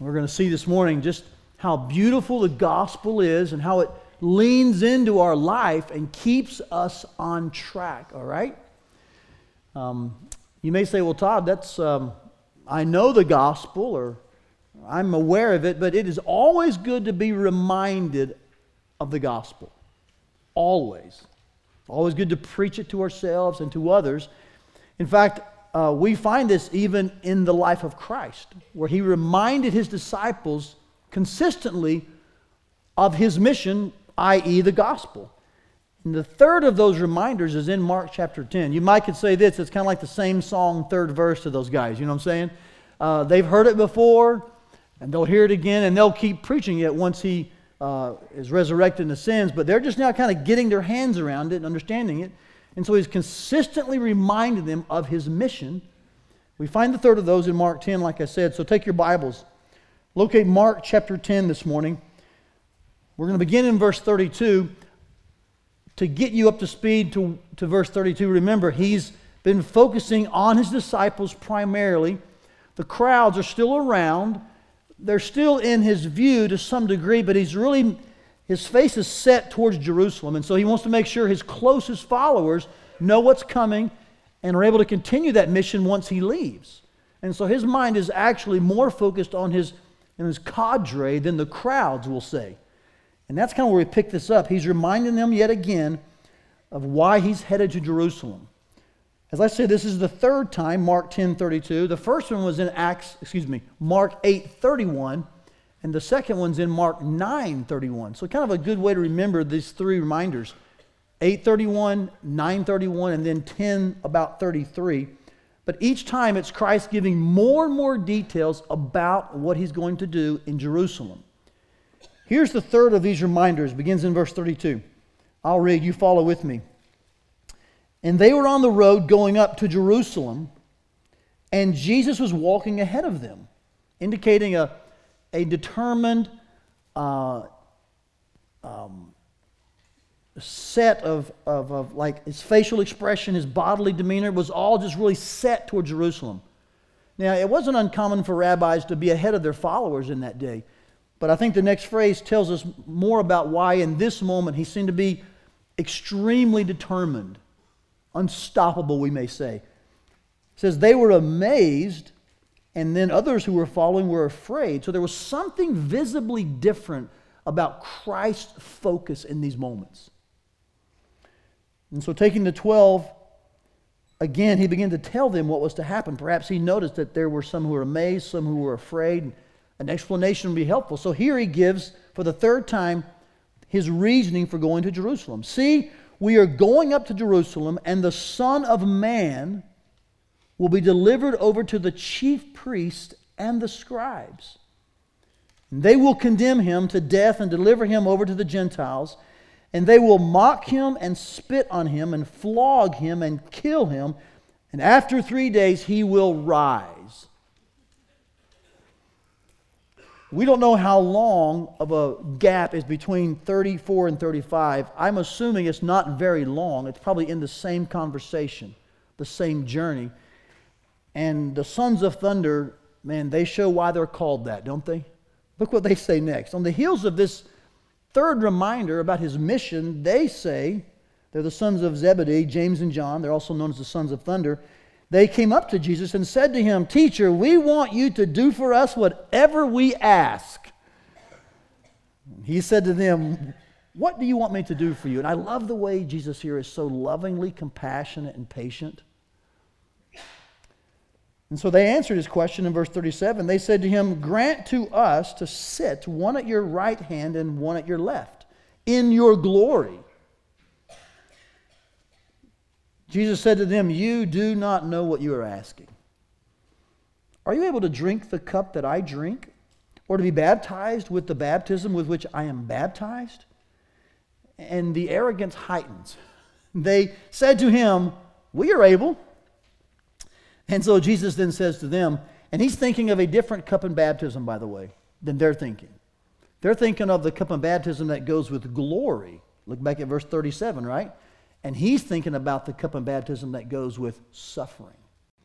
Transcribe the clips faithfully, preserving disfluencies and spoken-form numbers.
We're going to see this morning just how beautiful the gospel is and how it leans into our life and keeps us on track, all right? Um, you may say, well, Todd, that's, um, I know the gospel, or I'm aware of it, but it is always good to be reminded of the gospel. Always. Always good to preach it to ourselves and to others. In fact, uh, we find this even in the life of Christ, where he reminded his disciples consistently of his mission, that is the gospel. And the third of those reminders is in Mark chapter ten. You might could say this, it's kind of like the same song, third verse to those guys, you know what I'm saying? Uh, they've heard it before, and they'll hear it again, and they'll keep preaching it once he uh, is resurrected and ascends, but they're just now kind of getting their hands around it and understanding it. And so he's consistently reminded them of his mission. We find the third of those in Mark ten, like I said, so take your Bibles. Locate Mark chapter ten this morning. We're going to begin in verse thirty-two. To get you up to speed to, to verse thirty-two, remember, he's been focusing on his disciples primarily. The crowds are still around. They're still in his view to some degree, but he's really, his face is set towards Jerusalem. And so he wants to make sure his closest followers know what's coming and are able to continue that mission once he leaves. And so his mind is actually more focused on his, on his cadre than the crowds will say. And that's kind of where we pick this up. He's reminding them yet again of why he's headed to Jerusalem. As I said, this is the third time, Mark ten thirty-two. The first one was in Acts, excuse me, Mark eight thirty-one, and the second one's in Mark nine thirty-one. So kind of a good way to remember these three reminders: eight thirty-one, nine thirty-one, and then ten about thirty-three. But each time it's Christ giving more and more details about what he's going to do in Jerusalem. Here's the third of these reminders. It begins in verse thirty-two. I'll read, you follow with me. And they were on the road going up to Jerusalem, and Jesus was walking ahead of them, indicating a, a determined uh, um, set of, of, of, like, his facial expression, his bodily demeanor was all just really set toward Jerusalem. Now, it wasn't uncommon for rabbis to be ahead of their followers in that day, but I think the next phrase tells us more about why in this moment he seemed to be extremely determined. Unstoppable, we may say. It says, they were amazed, and then others who were following were afraid. So there was something visibly different about Christ's focus in these moments. And so taking the twelve, again, he began to tell them what was to happen. Perhaps he noticed that there were some who were amazed, some who were afraid. An explanation would be helpful. So here he gives, for the third time, his reasoning for going to Jerusalem. See, we are going up to Jerusalem, and the Son of Man will be delivered over to the chief priests and the scribes. And they will condemn him to death and deliver him over to the Gentiles, and they will mock him and spit on him and flog him and kill him, and after three days he will rise. We don't know how long of a gap is between thirty-four and thirty-five. I'm assuming it's not very long. It's probably in the same conversation, the same journey. And the sons of thunder, man, they show why they're called that, don't they? Look what they say next. On the heels of this third reminder about his mission, they say, they're the sons of Zebedee, James and John. They're also known as the sons of thunder. They came up to Jesus and said to him, Teacher, we want you to do for us whatever we ask. He said to them, what do you want me to do for you? And I love the way Jesus here is so lovingly compassionate and patient. And so they answered his question in verse thirty-seven. They said to him, grant to us to sit, one at your right hand and one at your left, in your glory. Jesus said to them, you do not know what you are asking. Are you able to drink the cup that I drink, or to be baptized with the baptism with which I am baptized? And the arrogance heightens. They said to him, we are able. And so Jesus then says to them, and he's thinking of a different cup and baptism, by the way, than they're thinking. They're thinking of the cup and baptism that goes with glory. Look back at verse thirty-seven, right? And he's thinking about the cup and baptism that goes with suffering.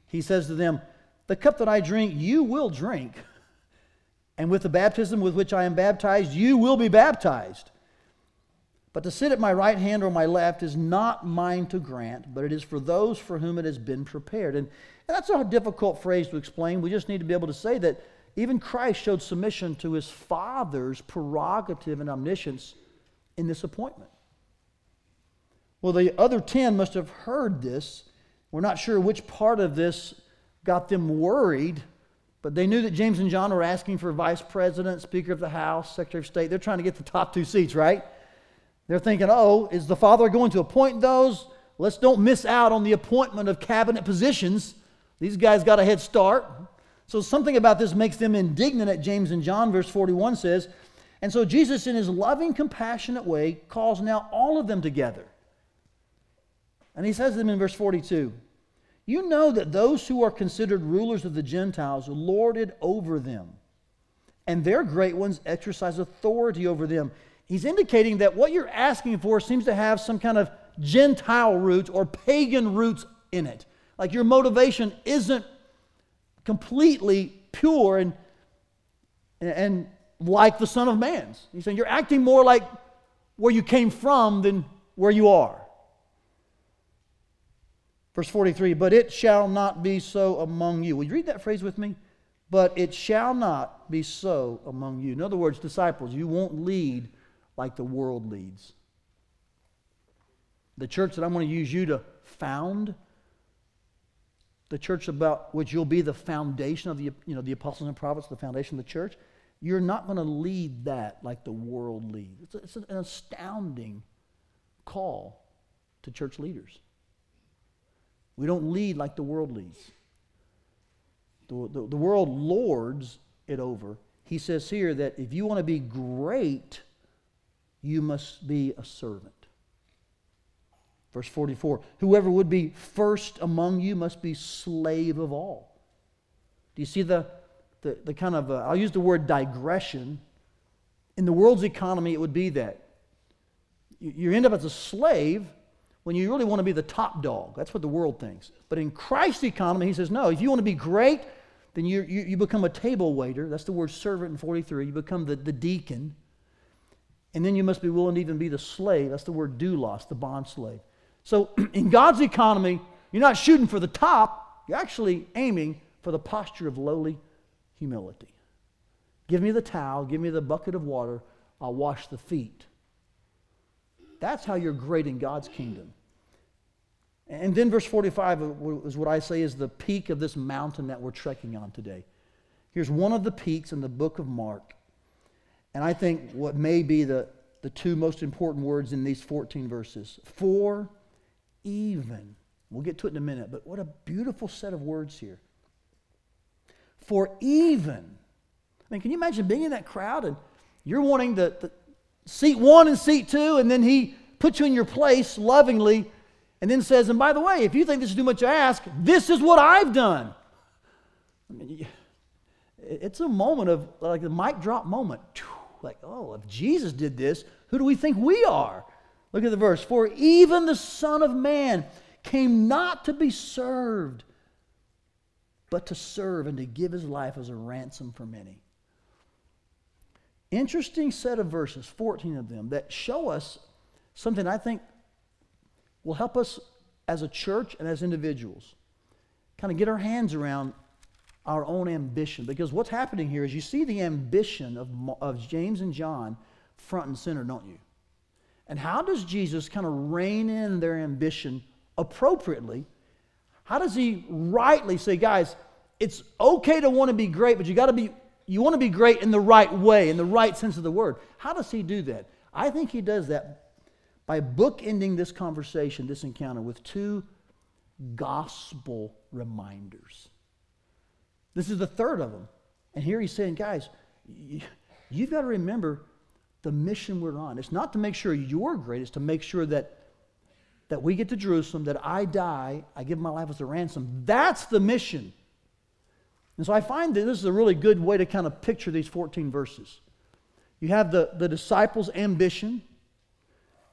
He says to them, the cup that I drink, you will drink. and with the baptism with which I am baptized, you will be baptized. But to sit at my right hand or my left is not mine to grant, but it is for those for whom it has been prepared. And, and that's not a difficult phrase to explain. We just need to be able to say that even Christ showed submission to his Father's prerogative and omniscience in this appointment. Well, the other ten must have heard this. We're not sure which part of this got them worried, but they knew that James and John were asking for vice president, speaker of the house, secretary of state. They're trying to get the top two seats, right? They're thinking, oh, is the Father going to appoint those? Let's don't miss out on the appointment of cabinet positions. These guys got a head start. So something about this makes them indignant at James and John. Verse forty-one says, and so Jesus, in his loving, compassionate way, calls now all of them together. And he says to them in verse forty-two, you know that those who are considered rulers of the Gentiles lord it over them, and their great ones exercise authority over them. He's indicating that what you're asking for seems to have some kind of Gentile roots or pagan roots in it. Like your motivation isn't completely pure and, and like the Son of Man's. He's saying you're acting more like where you came from than where you are. Verse forty-three, but it shall not be so among you. Will you read that phrase with me? But it shall not be so among you. In other words, disciples, you won't lead like the world leads. The church that I'm going to use you to found, the church about which you'll be the foundation of the, you know, the apostles and prophets, the foundation of the church, you're not going to lead that like the world leads. It's, a, it's an astounding call to church leaders. We don't lead like the world leads. The, the, the world lords it over. He says here that if you want to be great, you must be a servant. Verse forty-four, whoever would be first among you must be slave of all. Do you see the, the, the kind of, uh, I'll use the word digression. In the world's economy, it would be that. You, you end up as a slave when you really want to be the top dog. That's what the world thinks. But in Christ's economy, he says, no, if you want to be great, then you, you, you become a table waiter. That's the word servant in forty-three. You become the, the deacon. And then you must be willing to even be the slave. That's the word doulos, the bond slave. So in God's economy, you're not shooting for the top. You're actually aiming for the posture of lowly humility. Give me the towel. Give me the bucket of water. I'll wash the feet. That's how you're great in God's kingdom. And then verse forty-five is what I say is the peak of this mountain that we're trekking on today. Here's one of the peaks in the book of Mark. And I think what may be the, the two most important words in these fourteen verses. For even, we'll get to it in a minute, but what a beautiful set of words here. For even, I mean, can you imagine being in that crowd and you're wanting the... the seat one and seat two, and then he puts you in your place lovingly and then says, and by the way, if you think this is too much to ask, this is what I've done. I mean, it's a moment of like a mic drop moment. Like, oh, if Jesus did this, who do we think we are? Look at the verse. For even the Son of Man came not to be served, but to serve and to give his life as a ransom for many. Interesting set of verses, fourteen of them, that show us something I think will help us as a church and as individuals kind of get our hands around our own ambition. Because what's happening here is you see the ambition of, of James and John front and center, don't you? And how does Jesus kind of rein in their ambition appropriately? How does he rightly say, guys, it's okay to want to be great, but you got to be You want to be great in the right way, in the right sense of the word. How does he do that? I think he does that by bookending this conversation, this encounter, with two gospel reminders. This is the third of them. And here he's saying, guys, you've got to remember the mission we're on. It's not to make sure you're great. It's to make sure that, that we get to Jerusalem, that I die, I give my life as a ransom. That's the mission. And so I find that this is a really good way to kind of picture these fourteen verses. You have the, the disciples' ambition,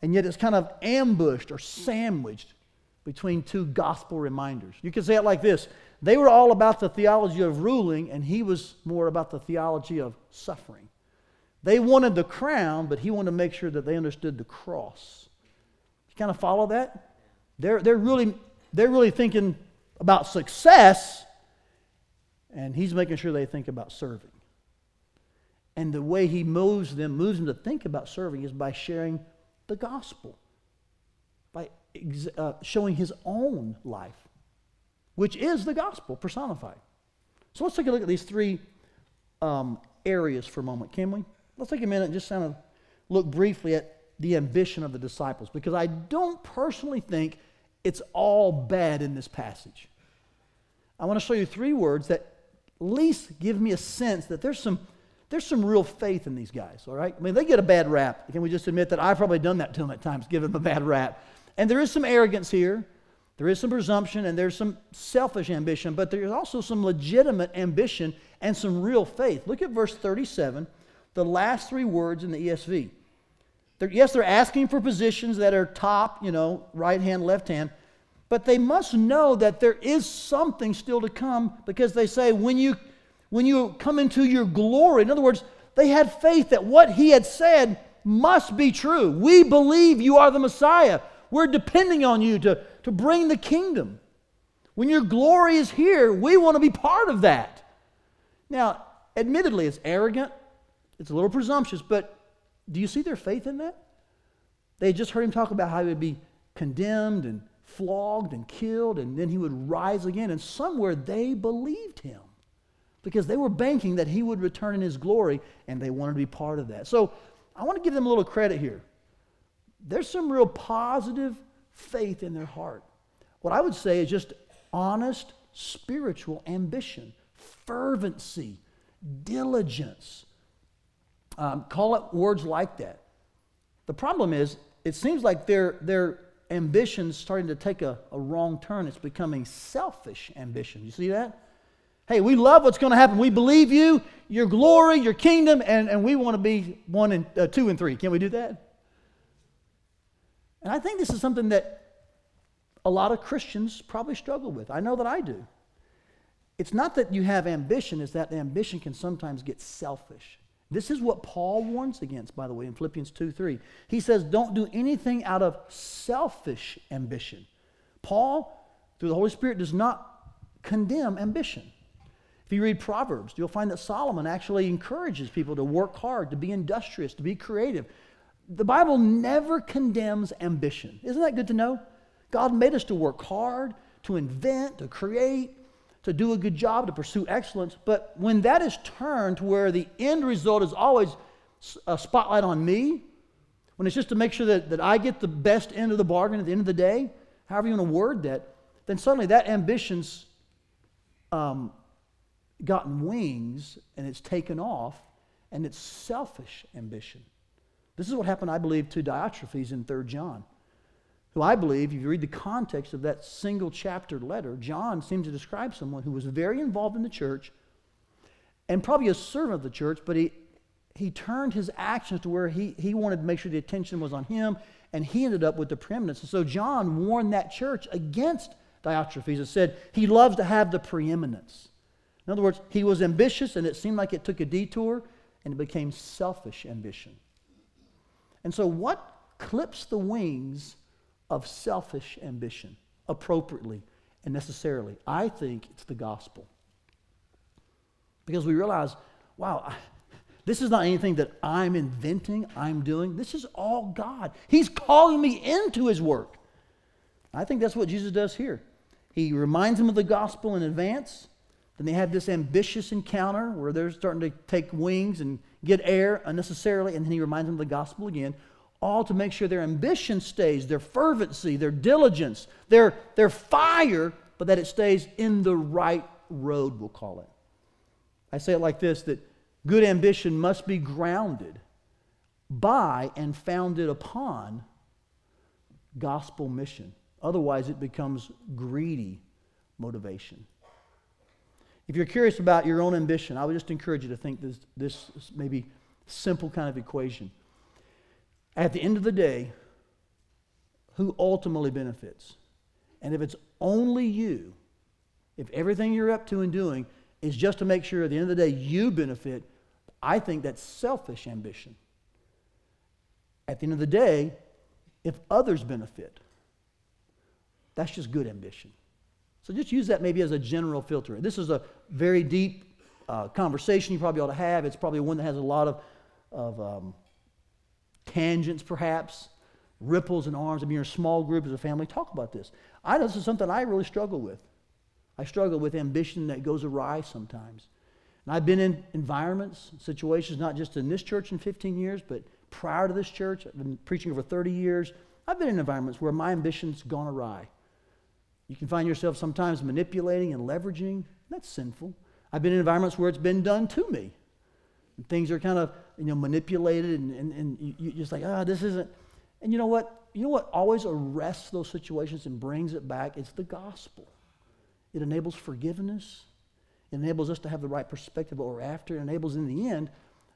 and yet it's kind of ambushed or sandwiched between two gospel reminders. You can say it like this. They were all about the theology of ruling, and he was more about the theology of suffering. They wanted the crown, but he wanted to make sure that they understood the cross. You kind of follow that? They're, they're, really, they're really thinking about success, and he's making sure they think about serving. And the way he moves them, moves them to think about serving is by sharing the gospel, by ex- uh, showing his own life, which is the gospel personified. So let's take a look at these three um, areas for a moment, can we? Let's take a minute and just kind of look briefly at the ambition of the disciples, because I don't personally think it's all bad in this passage. I want to show you three words that at least give me a sense that there's some There's some real faith in these guys, all right? I mean, they get a bad rap. Can we just admit that? I've probably done that to them at times, give them a bad rap. And there is some arrogance here. There is some presumption, and there's some selfish ambition, but there's also some legitimate ambition and some real faith. Look at verse thirty-seven, the last three words in the E S V. They're, yes, they're asking for positions that are top, you know, right hand, left hand, but they must know that there is something still to come, because they say, when you... When you come into your glory, in other words, they had faith that what he had said must be true. We believe you are the Messiah. We're depending on you to, to bring the kingdom. When your glory is here, we want to be part of that. Now, admittedly, it's arrogant. It's a little presumptuous, but do you see their faith in that? They just heard him talk about how he would be condemned and flogged and killed, and then he would rise again, and somewhere they believed him, because they were banking that he would return in his glory, and they wanted to be part of that. So I want to give them a little credit here. There's some real positive faith in their heart. What I would say is just honest spiritual ambition, fervency, diligence. Um, call it words like that. The problem is, it seems like their, their ambition is starting to take a, a wrong turn. It's becoming selfish ambition. You see that? Hey, we love what's going to happen. We believe you, your glory, your kingdom, and, and we want to be one and uh, two and three. Can we do that? And I think this is something that a lot of Christians probably struggle with. I know that I do. It's not that you have ambition, it's that ambition can sometimes get selfish. This is what Paul warns against, by the way, in Philippians two three. He says, don't do anything out of selfish ambition. Paul, through the Holy Spirit, does not condemn ambition. If you read Proverbs, you'll find that Solomon actually encourages people to work hard, to be industrious, to be creative. The Bible never condemns ambition. Isn't that good to know? God made us to work hard, to invent, to create, to do a good job, to pursue excellence. But when that is turned to where the end result is always a spotlight on me, when it's just to make sure that, that I get the best end of the bargain at the end of the day, however you want to word that, then suddenly that ambition's... Um, gotten wings, and it's taken off, and it's selfish ambition. This is what happened, I believe, to Diotrephes in Third John, who I believe, if you read the context of that single chapter letter, John seems to describe someone who was very involved in the church and probably a servant of the church, but he he turned his actions to where he, he wanted to make sure the attention was on him, and he ended up with the preeminence. And so John warned that church against Diotrephes and said he loves to have the preeminence. In other words, he was ambitious, and it seemed like it took a detour, and it became selfish ambition. And so what clips the wings of selfish ambition appropriately and necessarily? I think it's the gospel. Because we realize, wow, I, this is not anything that I'm inventing, I'm doing. This is all God. He's calling me into his work. I think that's what Jesus does here. He reminds them of the gospel in advance. Then they have this ambitious encounter where they're starting to take wings and get air unnecessarily, and then he reminds them of the gospel again, all to make sure their ambition stays, their fervency, their diligence, their, their fire, but that it stays in the right road, we'll call it. I say it like this, that good ambition must be grounded by and founded upon gospel mission. Otherwise, it becomes greedy motivation. If you're curious about your own ambition, I would just encourage you to think this, this maybe simple kind of equation. At the end of the day, who ultimately benefits? And if it's only you, If everything you're up to and doing is just to make sure at the end of the day you benefit, I think that's selfish ambition. At the end of the day, if others benefit, that's just good ambition. So just use that maybe as a general filter. This is a very deep uh, conversation you probably ought to have. It's probably one that has a lot of, of um, tangents perhaps, ripples and arms. I mean, you're a small group as a family. Talk about this. I know this is something I really struggle with. I struggle with ambition that goes awry sometimes. And I've been in environments, situations, not just in this church in fifteen years, but prior to this church. I've been preaching over thirty years. I've been in environments where my ambition's gone awry. You can find yourself sometimes manipulating and leveraging. That's sinful. I've been in environments where it's been done to me. And things are kind of, you know, manipulated and, and, and you, you're just like, ah, oh, this isn't. And you know what? You know what always arrests those situations and brings it back? It's the gospel. It enables forgiveness. It enables us to have the right perspective of what we're after. It enables, in the end,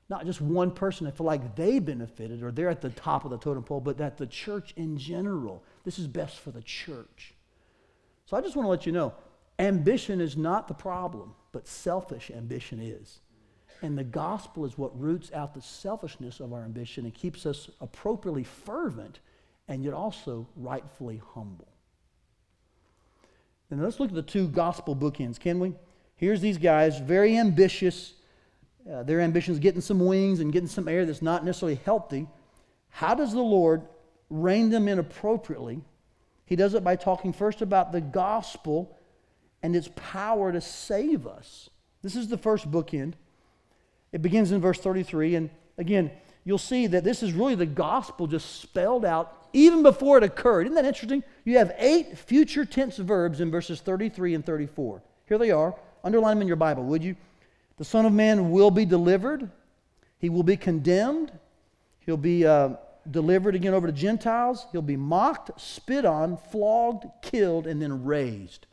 not just one person to feel like they benefited or they're at the top of the totem pole, but that the church in general, this is best for the church. So I just want to let you know, ambition is not the problem, but selfish ambition is. And the gospel is what roots out the selfishness of our ambition and keeps us appropriately fervent and yet also rightfully humble. And let's look at the two gospel bookends, can we? Here's these guys, very ambitious. Uh, their ambition is getting some wings and getting some air that's not necessarily healthy. How does the Lord rein them in appropriately? He does it by talking first about the gospel and its power to save us. This is the first bookend. It begins in verse thirty-three, and again, you'll see that this is really the gospel just spelled out even before it occurred. Isn't that interesting? You have eight future tense verbs in verses thirty-three and thirty-four. Here they are. Underline them in your Bible, would you? The Son of Man will be delivered. He will be condemned. He'll be... Uh, delivered again over to Gentiles. He'll be mocked, spit on, flogged, killed, and then raised.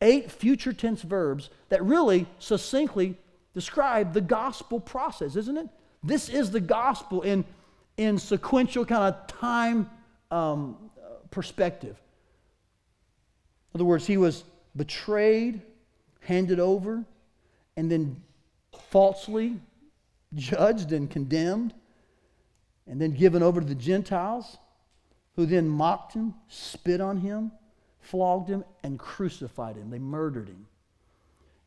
Eight future tense verbs that really succinctly describe the gospel process, isn't it? This is the gospel in, in sequential kind of time um, perspective. In other words, he was betrayed, handed over, and then falsely judged and condemned, and then given over to the Gentiles, who then mocked him, spit on him, flogged him, and crucified him. They murdered him.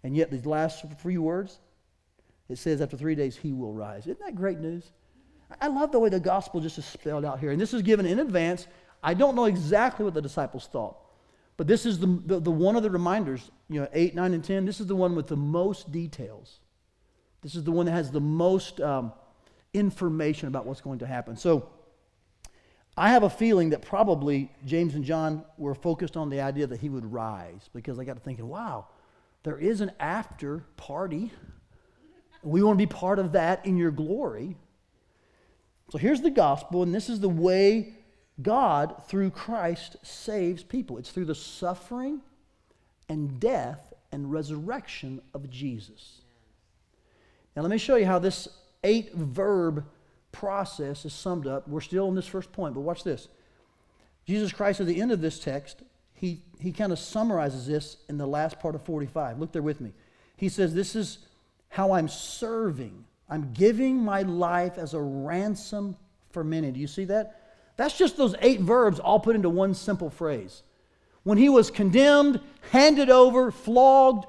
And yet these last few words, it says after three days he will rise. Isn't that great news? I love the way the gospel just is spelled out here. And this is given in advance. I don't know exactly what the disciples thought, but this is the, the, the one of the reminders, you know, eight, nine, and ten. This is the one with the most details. This is the one that has the most... Um, information about what's going to happen. So I have a feeling that probably James and John were focused on the idea that he would rise, because I got to thinking, wow, there is an after party. We want to be part of that in your glory. So here's the gospel, and this is the way God, through Christ, saves people. It's through the suffering and death and resurrection of Jesus. Now let me show you how this eight verb process is summed up. We're still in this first point, but watch this. Jesus Christ, at the end of this text, he, he kind of summarizes this in the last part of forty-five. Look there with me. He says, this is how I'm serving. I'm giving my life as a ransom for many. Do you see that? That's just those eight verbs all put into one simple phrase. When he was condemned, handed over, flogged,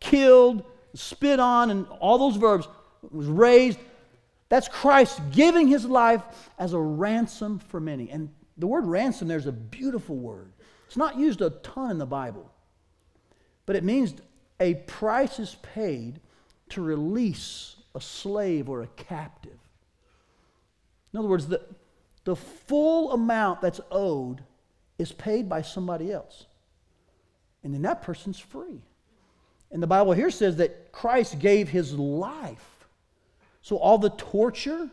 killed, spit on, and all those verbs, was raised, that's Christ giving his life as a ransom for many. And the word ransom there is a beautiful word. It's not used a ton in the Bible, but it means a price is paid to release a slave or a captive. In other words, the, the full amount that's owed is paid by somebody else, and then that person's free. And the Bible here says that Christ gave his life. So all the torture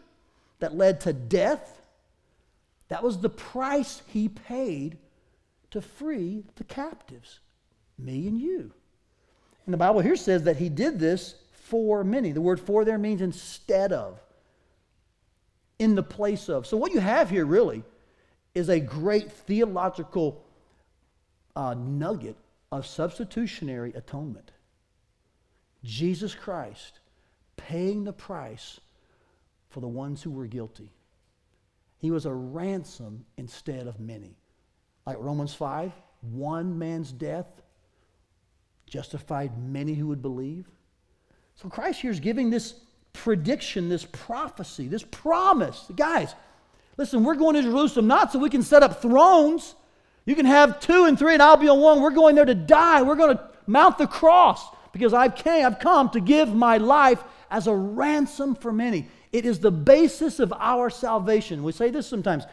that led to death, that was the price he paid to free the captives, me and you. And the Bible here says that he did this for many. The word for there means instead of, in the place of. So what you have here really is a great theological uh, nugget of substitutionary atonement. Jesus Christ paying the price for the ones who were guilty. He was a ransom instead of many. Like Romans five, one man's death justified many who would believe. So Christ here is giving this prediction, this prophecy, this promise. Guys, listen, we're going to Jerusalem not so we can set up thrones. You can have two and three and I'll be on one. We're going there to die. We're going to mount the cross because I've came, I've come to give my life as a ransom for many. It is the basis of our salvation. We say this sometimes.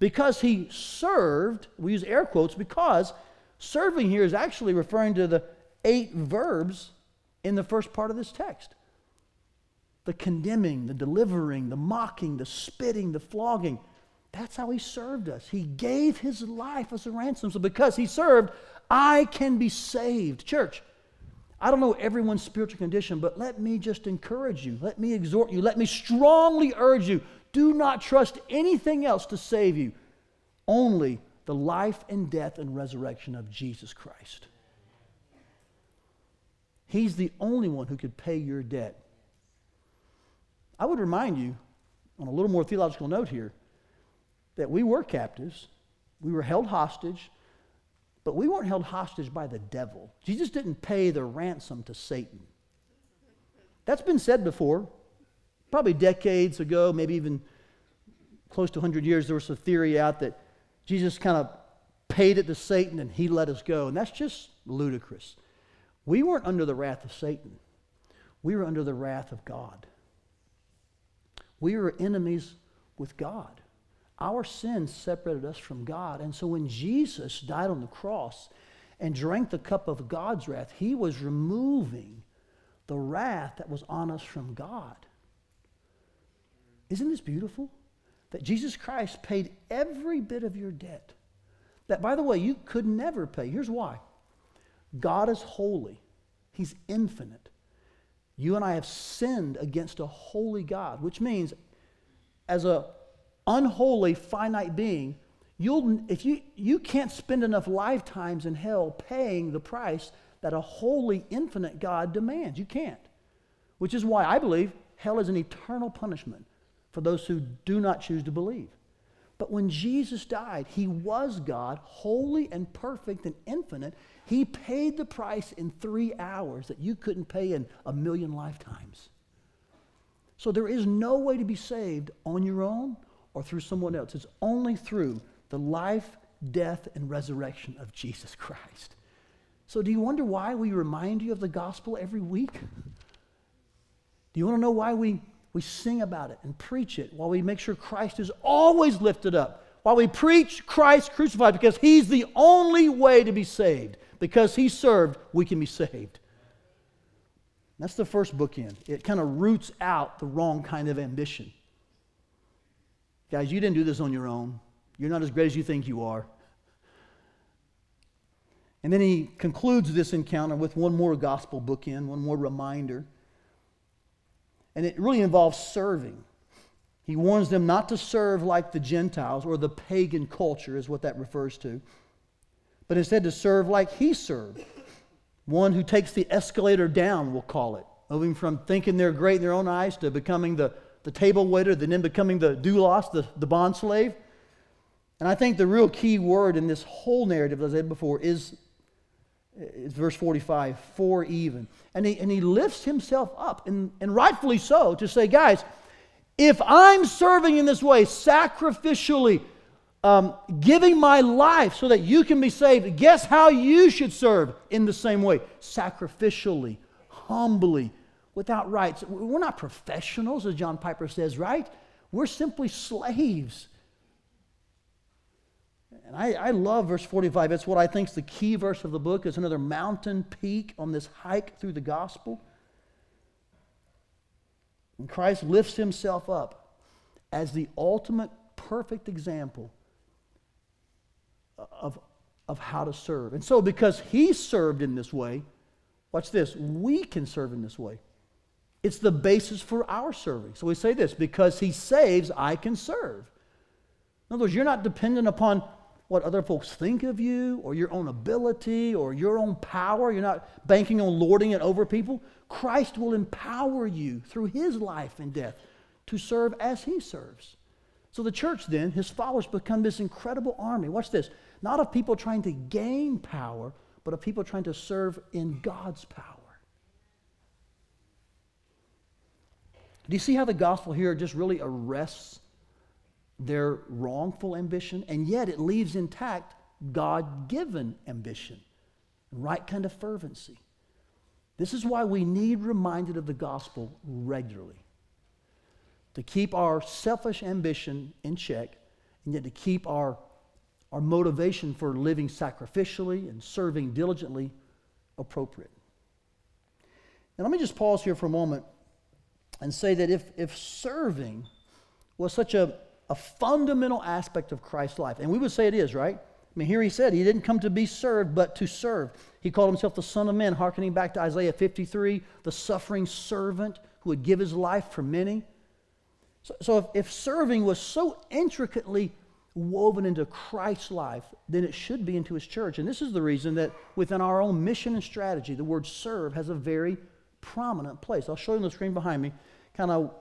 Because he served, we use air quotes, because serving here is actually referring to the eight verbs in the first part of this text. The condemning, the delivering, the mocking, the spitting, the flogging. That's how he served us. He gave his life as a ransom. So because he served, I can be saved. Church, I don't know everyone's spiritual condition, but let me just encourage you. Let me exhort you. Let me strongly urge you. Do not trust anything else to save you. Only the life and death and resurrection of Jesus Christ. He's the only one who could pay your debt. I would remind you, on a little more theological note here, that we were captives, we were held hostage, but we weren't held hostage by the devil. Jesus didn't pay the ransom to Satan. That's been said before. Probably decades ago, maybe even close to one hundred years, there was a theory out that Jesus kind of paid it to Satan and he let us go. And that's just ludicrous. We weren't under the wrath of Satan. We were under the wrath of God. We were enemies with God. Our sin separated us from God. And so when Jesus died on the cross and drank the cup of God's wrath, he was removing the wrath that was on us from God. Isn't this beautiful? That Jesus Christ paid every bit of your debt. That, by the way, you could never pay. Here's why. God is holy. He's infinite. You and I have sinned against a holy God, which means as an unholy, finite being, you'll if you you can't spend enough lifetimes in hell paying the price that a holy, infinite God demands. You can't. Which is why I believe hell is an eternal punishment for those who do not choose to believe. But when Jesus died, he was God, holy and perfect and infinite. He paid the price in three hours that you couldn't pay in a million lifetimes. So there is no way to be saved on your own or through someone else. It's only through the life, death, and resurrection of Jesus Christ. So do you wonder why we remind you of the gospel every week? Do you want to know why we We sing about it and preach it while we make sure Christ is always lifted up? While we preach Christ crucified, because he's the only way to be saved. Because he served, we can be saved. And that's the first bookend. It kind of roots out the wrong kind of ambition. Guys, you didn't do this on your own. You're not as great as you think you are. And then he concludes this encounter with one more gospel bookend, one more reminder. And it really involves serving. He warns them not to serve like the Gentiles or the pagan culture is what that refers to, but instead to serve like he served. One who takes the escalator down, we'll call it, moving from thinking they're great in their own eyes to becoming the, the table waiter, and then becoming the doulos, the, the bond slave. And I think the real key word in this whole narrative, as I said before, is It's verse forty-five, for even. And he, and he lifts himself up, and, and rightfully so, to say, guys, if I'm serving in this way, sacrificially, um, giving my life so that you can be saved, guess how you should serve in the same way? Sacrificially, humbly, without rights. We're not professionals, as John Piper says, right? We're simply slaves. And I, I love verse forty-five. It's what I think is the key verse of the book. It's another mountain peak on this hike through the gospel. And Christ lifts himself up as the ultimate perfect example of, of how to serve. And so because he served in this way, watch this, we can serve in this way. It's the basis for our serving. So we say this, because he saves, I can serve. In other words, you're not dependent upon what other folks think of you or your own ability or your own power. You're not banking on lording it over people. Christ will empower you through his life and death to serve as he serves. So the church then, his followers, become this incredible army. Watch this. Not of people trying to gain power, but of people trying to serve in God's power. Do you see how the gospel here just really arrests their wrongful ambition, and yet it leaves intact God-given ambition, right kind of fervency? This is why we need reminded of the gospel regularly, to keep our selfish ambition in check, and yet to keep our, our motivation for living sacrificially and serving diligently appropriate. And let me just pause here for a moment and say that if, if serving was such a a fundamental aspect of Christ's life, and we would say it is, right? I mean, here he said he didn't come to be served, but to serve. He called himself the Son of Man, hearkening back to Isaiah fifty-three, the suffering servant who would give his life for many. So, so if, if serving was so intricately woven into Christ's life, then it should be into his church. And this is the reason that within our own mission and strategy, the word serve has a very prominent place. I'll show you on the screen behind me, kind of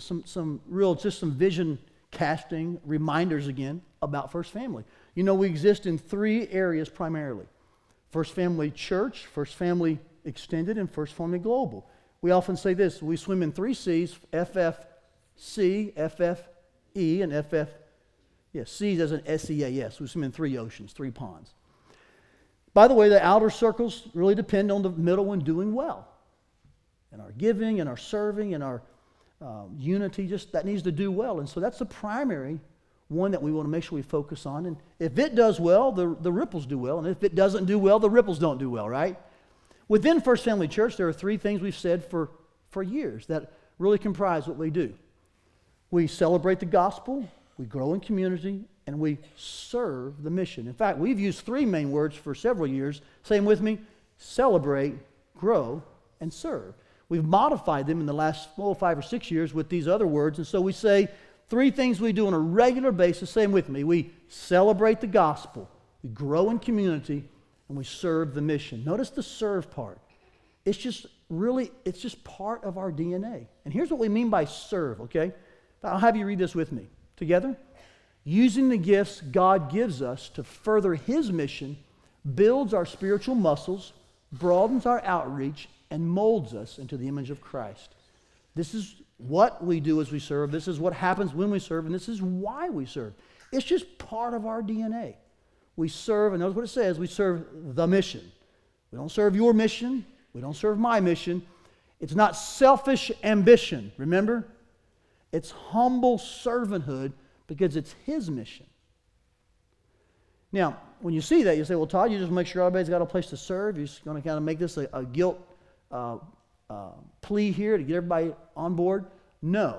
some, some real, just some vision casting reminders again about First Family. You know, we exist in three areas primarily: First Family Church, First Family Extended, and First Family Global. We often say this: we swim in three C's, F F C, F F E, and F F, yeah, C's as an S E A S. We swim in three oceans, three ponds. By the way, the outer circles really depend on the middle one doing well, and our giving, and our serving, and our Um, unity, just that needs to do well. And so that's the primary one that we want to make sure we focus on. And if it does well, the, the ripples do well. And if it doesn't do well, the ripples don't do well, right? Within First Family Church, there are three things we've said for, for years that really comprise what we do. We celebrate the gospel, we grow in community, and we serve the mission. In fact, we've used three main words for several years. Say them with me: celebrate, grow, and serve. We've modified them in the last oh, five or six years with these other words. And so we say three things we do on a regular basis. Say them with me. We celebrate the gospel, we grow in community, and we serve the mission. Notice the serve part. It's just really, it's just part of our D N A. And here's what we mean by serve, okay? I'll have you read this with me. Together? Using the gifts God gives us to further his mission builds our spiritual muscles, broadens our outreach, and molds us into the image of Christ. This is what we do as we serve. This is what happens when we serve, and this is why we serve. It's just part of our D N A. We serve, and notice what it says, we serve the mission. We don't serve your mission. We don't serve my mission. It's not selfish ambition, remember? It's humble servanthood because it's his mission. Now, when you see that, you say, well, Todd, you just make sure everybody's got a place to serve. You're just going to kind of make this a, a guilt Uh, uh, plea here to get everybody on board? No,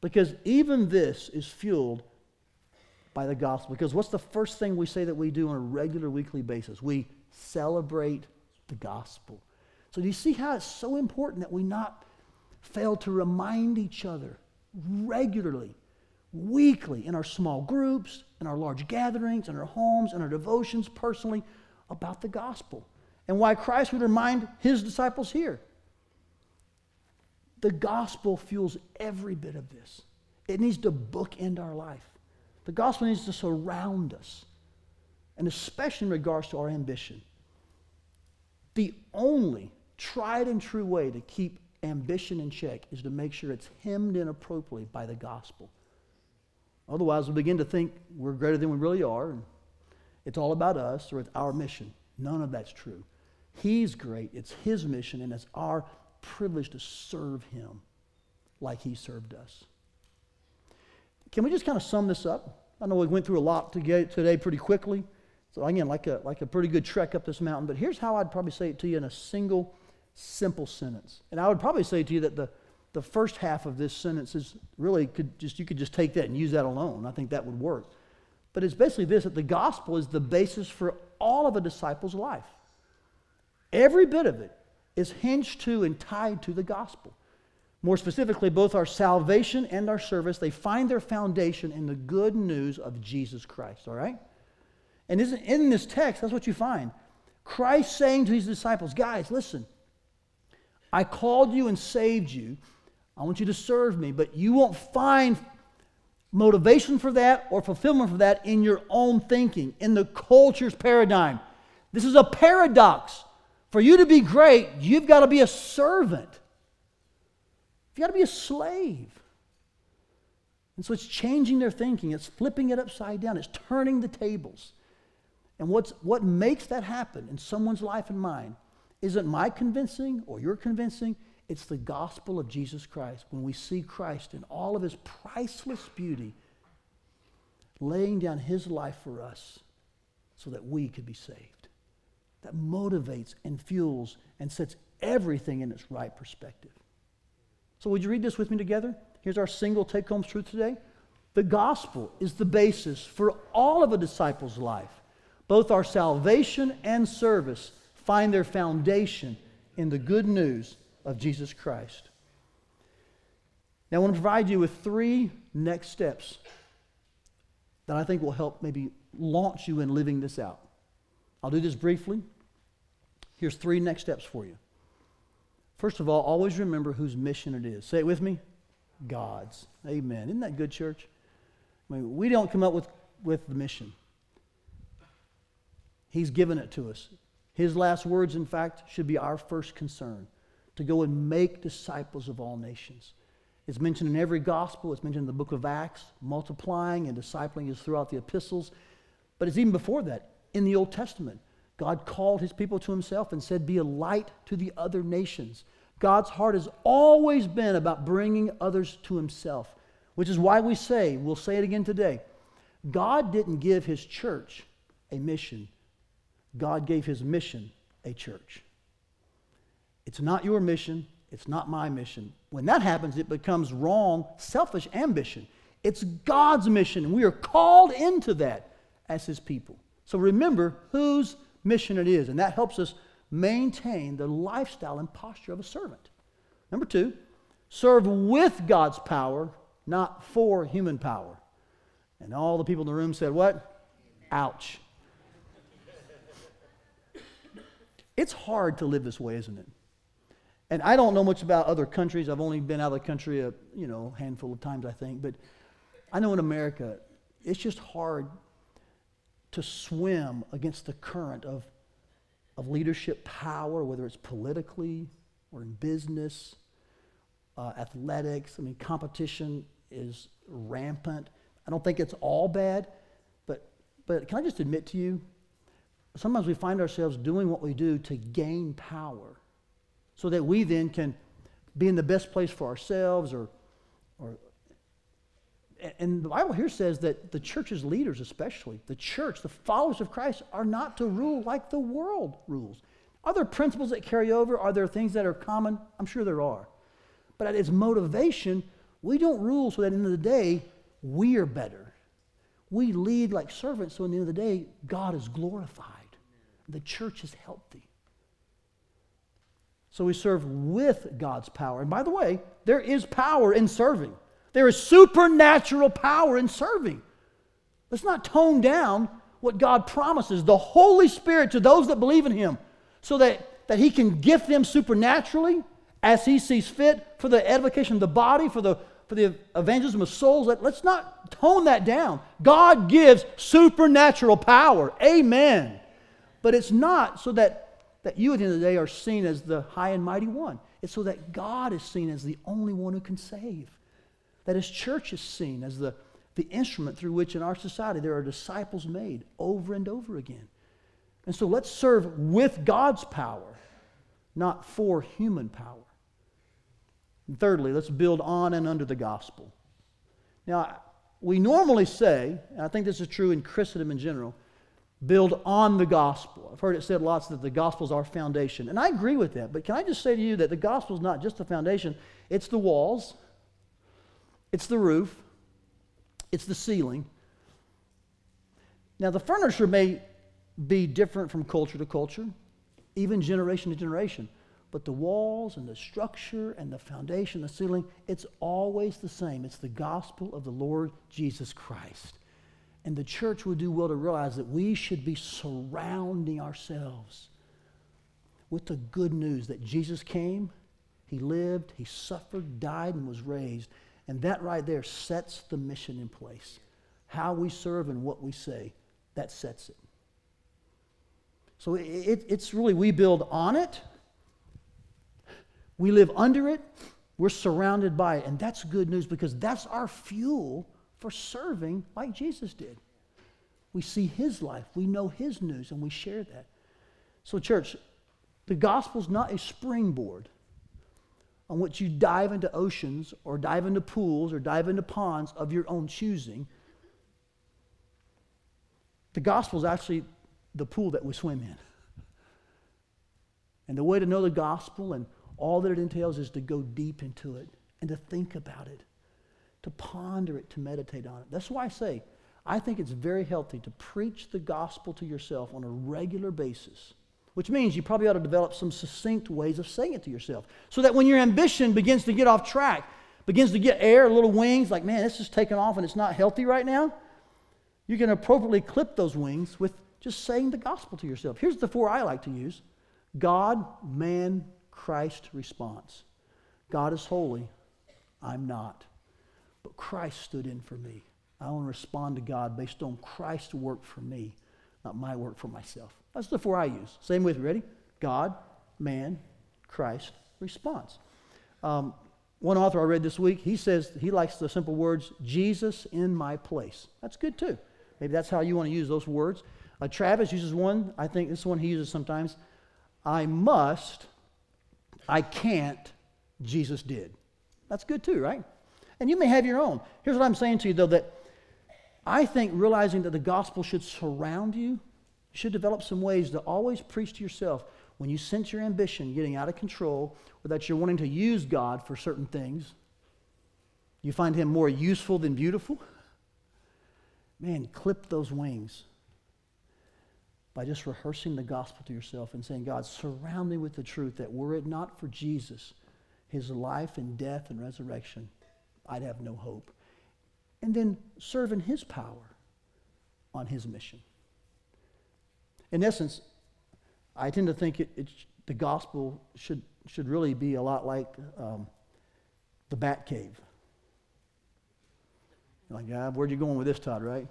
because even this is fueled by the gospel. Because what's the first thing we say that we do on a regular weekly basis? We celebrate the gospel. So do you see how it's so important that we not fail to remind each other regularly, weekly, in our small groups, in our large gatherings, in our homes, in our devotions personally, about the gospel? And why Christ would remind his disciples here. The gospel fuels every bit of this. It needs to bookend our life. The gospel needs to surround us, and especially in regards to our ambition. The only tried and true way to keep ambition in check is to make sure it's hemmed in appropriately by the gospel. Otherwise, we begin to think we're greater than we really are, and it's all about us, or it's our mission. None of that's true. He's great, it's his mission, and it's our privilege to serve him like he served us. Can we just kind of sum this up? I know we went through a lot today pretty quickly. So again, like a, like a pretty good trek up this mountain, but here's how I'd probably say it to you in a single, simple sentence. And I would probably say to you that the, the first half of this sentence is really, could just you could just take that and use that alone. I think that would work. But it's basically this, that the gospel is the basis for all of a disciple's life. Every bit of it is hinged to and tied to the gospel. More specifically, both our salvation and our service, they find their foundation in the good news of Jesus Christ, all right? And in this text, that's what you find. Christ saying to his disciples, guys, listen, I called you and saved you. I want you to serve me, but you won't find motivation for that or fulfillment for that in your own thinking, in the culture's paradigm. This is a paradox. For you to be great, you've got to be a servant. You've got to be a slave. And so it's changing their thinking. It's flipping it upside down. It's turning the tables. And what's, what makes that happen in someone's life and mine isn't my convincing or your convincing. It's the gospel of Jesus Christ. When we see Christ in all of his priceless beauty, laying down his life for us so that we could be saved. That motivates and fuels and sets everything in its right perspective. So would you read this with me together? Here's our single take-home truth today. The gospel is the basis for all of a disciple's life. Both our salvation and service find their foundation in the good news of Jesus Christ. Now I want to provide you with three next steps that I think will help maybe launch you in living this out. I'll do this briefly. Here's three next steps for you. First of all, always remember whose mission it is. Say it with me. God's. Amen. Isn't that good, church? I mean, we don't come up with, with the mission. He's given it to us. His last words, in fact, should be our first concern, to go and make disciples of all nations. It's mentioned in every gospel. It's mentioned in the book of Acts. Multiplying and discipling is throughout the epistles. But it's even before that. In the Old Testament, God called his people to himself and said, be a light to the other nations. God's heart has always been about bringing others to himself, which is why we say, we'll say it again today, God didn't give his church a mission. God gave his mission a church. It's not your mission. It's not my mission. When that happens, it becomes wrong, selfish ambition. It's God's mission, and we are called into that as his people. So remember whose mission it is, and that helps us maintain the lifestyle and posture of a servant. Number two, serve with God's power, not for human power. And all the people in the room said, what? Ouch. It's hard to live this way, isn't it? And I don't know much about other countries. I've only been out of the country a you know handful of times, I think. But I know in America, it's just hard to swim against the current of, of leadership power, whether it's politically or in business, uh, athletics. I mean, competition is rampant. I don't think it's all bad, but but can I just admit to you, sometimes we find ourselves doing what we do to gain power so that we then can be in the best place for ourselves. Or, or, and the Bible here says that the church's leaders especially, the church, the followers of Christ, are not to rule like the world rules. Are there principles that carry over? Are there things that are common? I'm sure there are. But at its motivation, we don't rule so that at the end of the day, we are better. We lead like servants, so at the end of the day, God is glorified. The church is healthy. So we serve with God's power. And by the way, there is power in serving. There is supernatural power in serving. Let's not tone down what God promises, the Holy Spirit, to those that believe in him, so that, that he can gift them supernaturally as he sees fit for the edification of the body, for the for the evangelism of souls. Let, let's not tone that down. God gives supernatural power. Amen. But it's not so that, that you at the end of the day are seen as the high and mighty one. It's so that God is seen as the only one who can save. That his church is seen as the, the instrument through which in our society there are disciples made over and over again. And so let's serve with God's power, not for human power. And thirdly, let's build on and under the gospel. Now, we normally say, and I think this is true in Christendom in general, build on the gospel. I've heard it said lots that the gospel is our foundation. And I agree with that, but can I just say to you that the gospel is not just the foundation, it's the walls, it's the roof, it's the ceiling. Now, the furniture may be different from culture to culture, even generation to generation. But the walls and the structure and the foundation, the ceiling, it's always the same. It's the gospel of the Lord Jesus Christ. And the church would do well to realize that we should be surrounding ourselves with the good news that Jesus came, he lived, he suffered, died, and was raised. And that right there sets the mission in place. How we serve and what we say, that sets it. So it, it, it's really, we build on it, we live under it, we're surrounded by it, and that's good news because that's our fuel for serving like Jesus did. We see his life, we know his news, and we share that. So church, the gospel's not a springboard on which you dive into oceans or dive into pools or dive into ponds of your own choosing. The gospel's actually the pool that we swim in. And the way to know the gospel and all that it entails is to go deep into it and to think about it, to ponder it, to meditate on it. That's why I say, I think it's very healthy to preach the gospel to yourself on a regular basis, which means you probably ought to develop some succinct ways of saying it to yourself so that when your ambition begins to get off track, begins to get air, little wings, like, man, this is taking off and it's not healthy right now, you can appropriately clip those wings with just saying the gospel to yourself. Here's the four I like to use. God, man, Christ response. God is holy. I'm not. But Christ stood in for me. I want to respond to God based on Christ's work for me, not my work for myself. That's the four I use. Same with, ready? God, man, Christ response. Um, one author I read this week, he says he likes the simple words, Jesus in my place. That's good too. Maybe that's how you want to use those words. Uh, Travis uses one, I think this one he uses sometimes. I must, I can't, Jesus did. That's good too, right? And you may have your own. Here's what I'm saying to you, though, that I think realizing that the gospel should surround you, should develop some ways to always preach to yourself when you sense your ambition getting out of control or that you're wanting to use God for certain things. You find him more useful than beautiful. Man, clip those wings by just rehearsing the gospel to yourself and saying, God, surround me with the truth that were it not for Jesus, his life and death and resurrection, I'd have no hope. And then serve in his power on his mission. In essence, I tend to think it, it, the gospel should, should really be a lot like um, the Batcave. Like, God, where'd you going with this, Todd, right?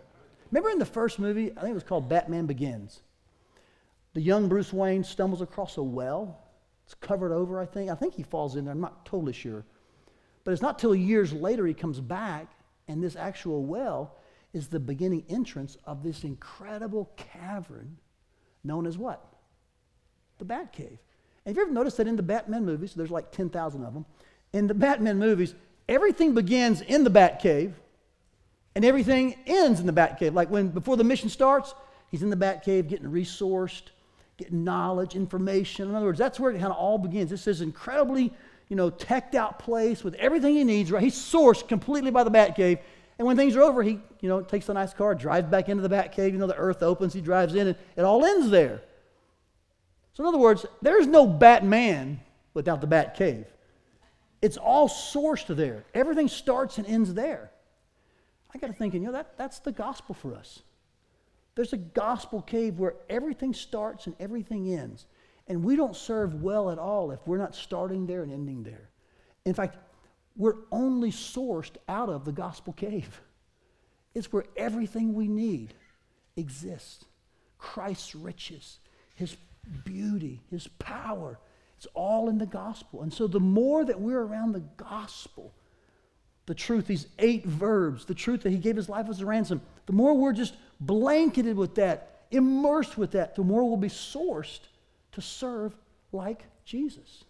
Remember in the first movie, I think it was called Batman Begins, the young Bruce Wayne stumbles across a well. It's covered over, I think. I think he falls in there. I'm not totally sure. But it's not till years later he comes back, and this actual well is the beginning entrance of this incredible cavern known as what? The Batcave. And have you ever noticed that in the Batman movies, there's like ten thousand of them, in the Batman movies, everything begins in the Batcave, and everything ends in the Batcave. Like when, before the mission starts, he's in the Batcave getting resourced, getting knowledge, information. In other words, that's where it kind of all begins. This is incredibly, you know, teched out place with everything he needs, right? He's sourced completely by the Batcave. And when things are over, he, you know, takes a nice car, drives back into the Batcave. You know, the earth opens, he drives in, and it all ends there. So in other words, there's no Batman without the Batcave. It's all sourced there. Everything starts and ends there. I got to thinking, you know, that, that's the gospel for us. There's a gospel cave where everything starts and everything ends. And we don't serve well at all if we're not starting there and ending there. In fact, we're only sourced out of the gospel cave. It's where everything we need exists. Christ's riches, his beauty, his power, it's all in the gospel. And so the more that we're around the gospel, the truth, these eight verbs, the truth that he gave his life as a ransom, the more we're just blanketed with that, immersed with that, the more we'll be sourced to serve like Jesus.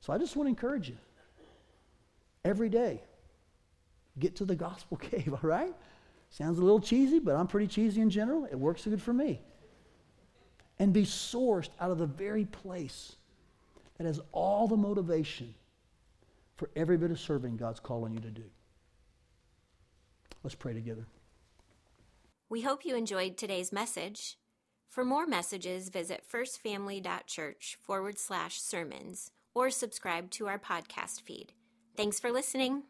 So I just want to encourage you, every day, get to the gospel cave, all right? Sounds a little cheesy, but I'm pretty cheesy in general. It works good for me. And be sourced out of the very place that has all the motivation for every bit of serving God's calling you to do. Let's pray together. We hope you enjoyed today's message. For more messages, visit firstfamily.church forward slash sermons or subscribe to our podcast feed. Thanks for listening.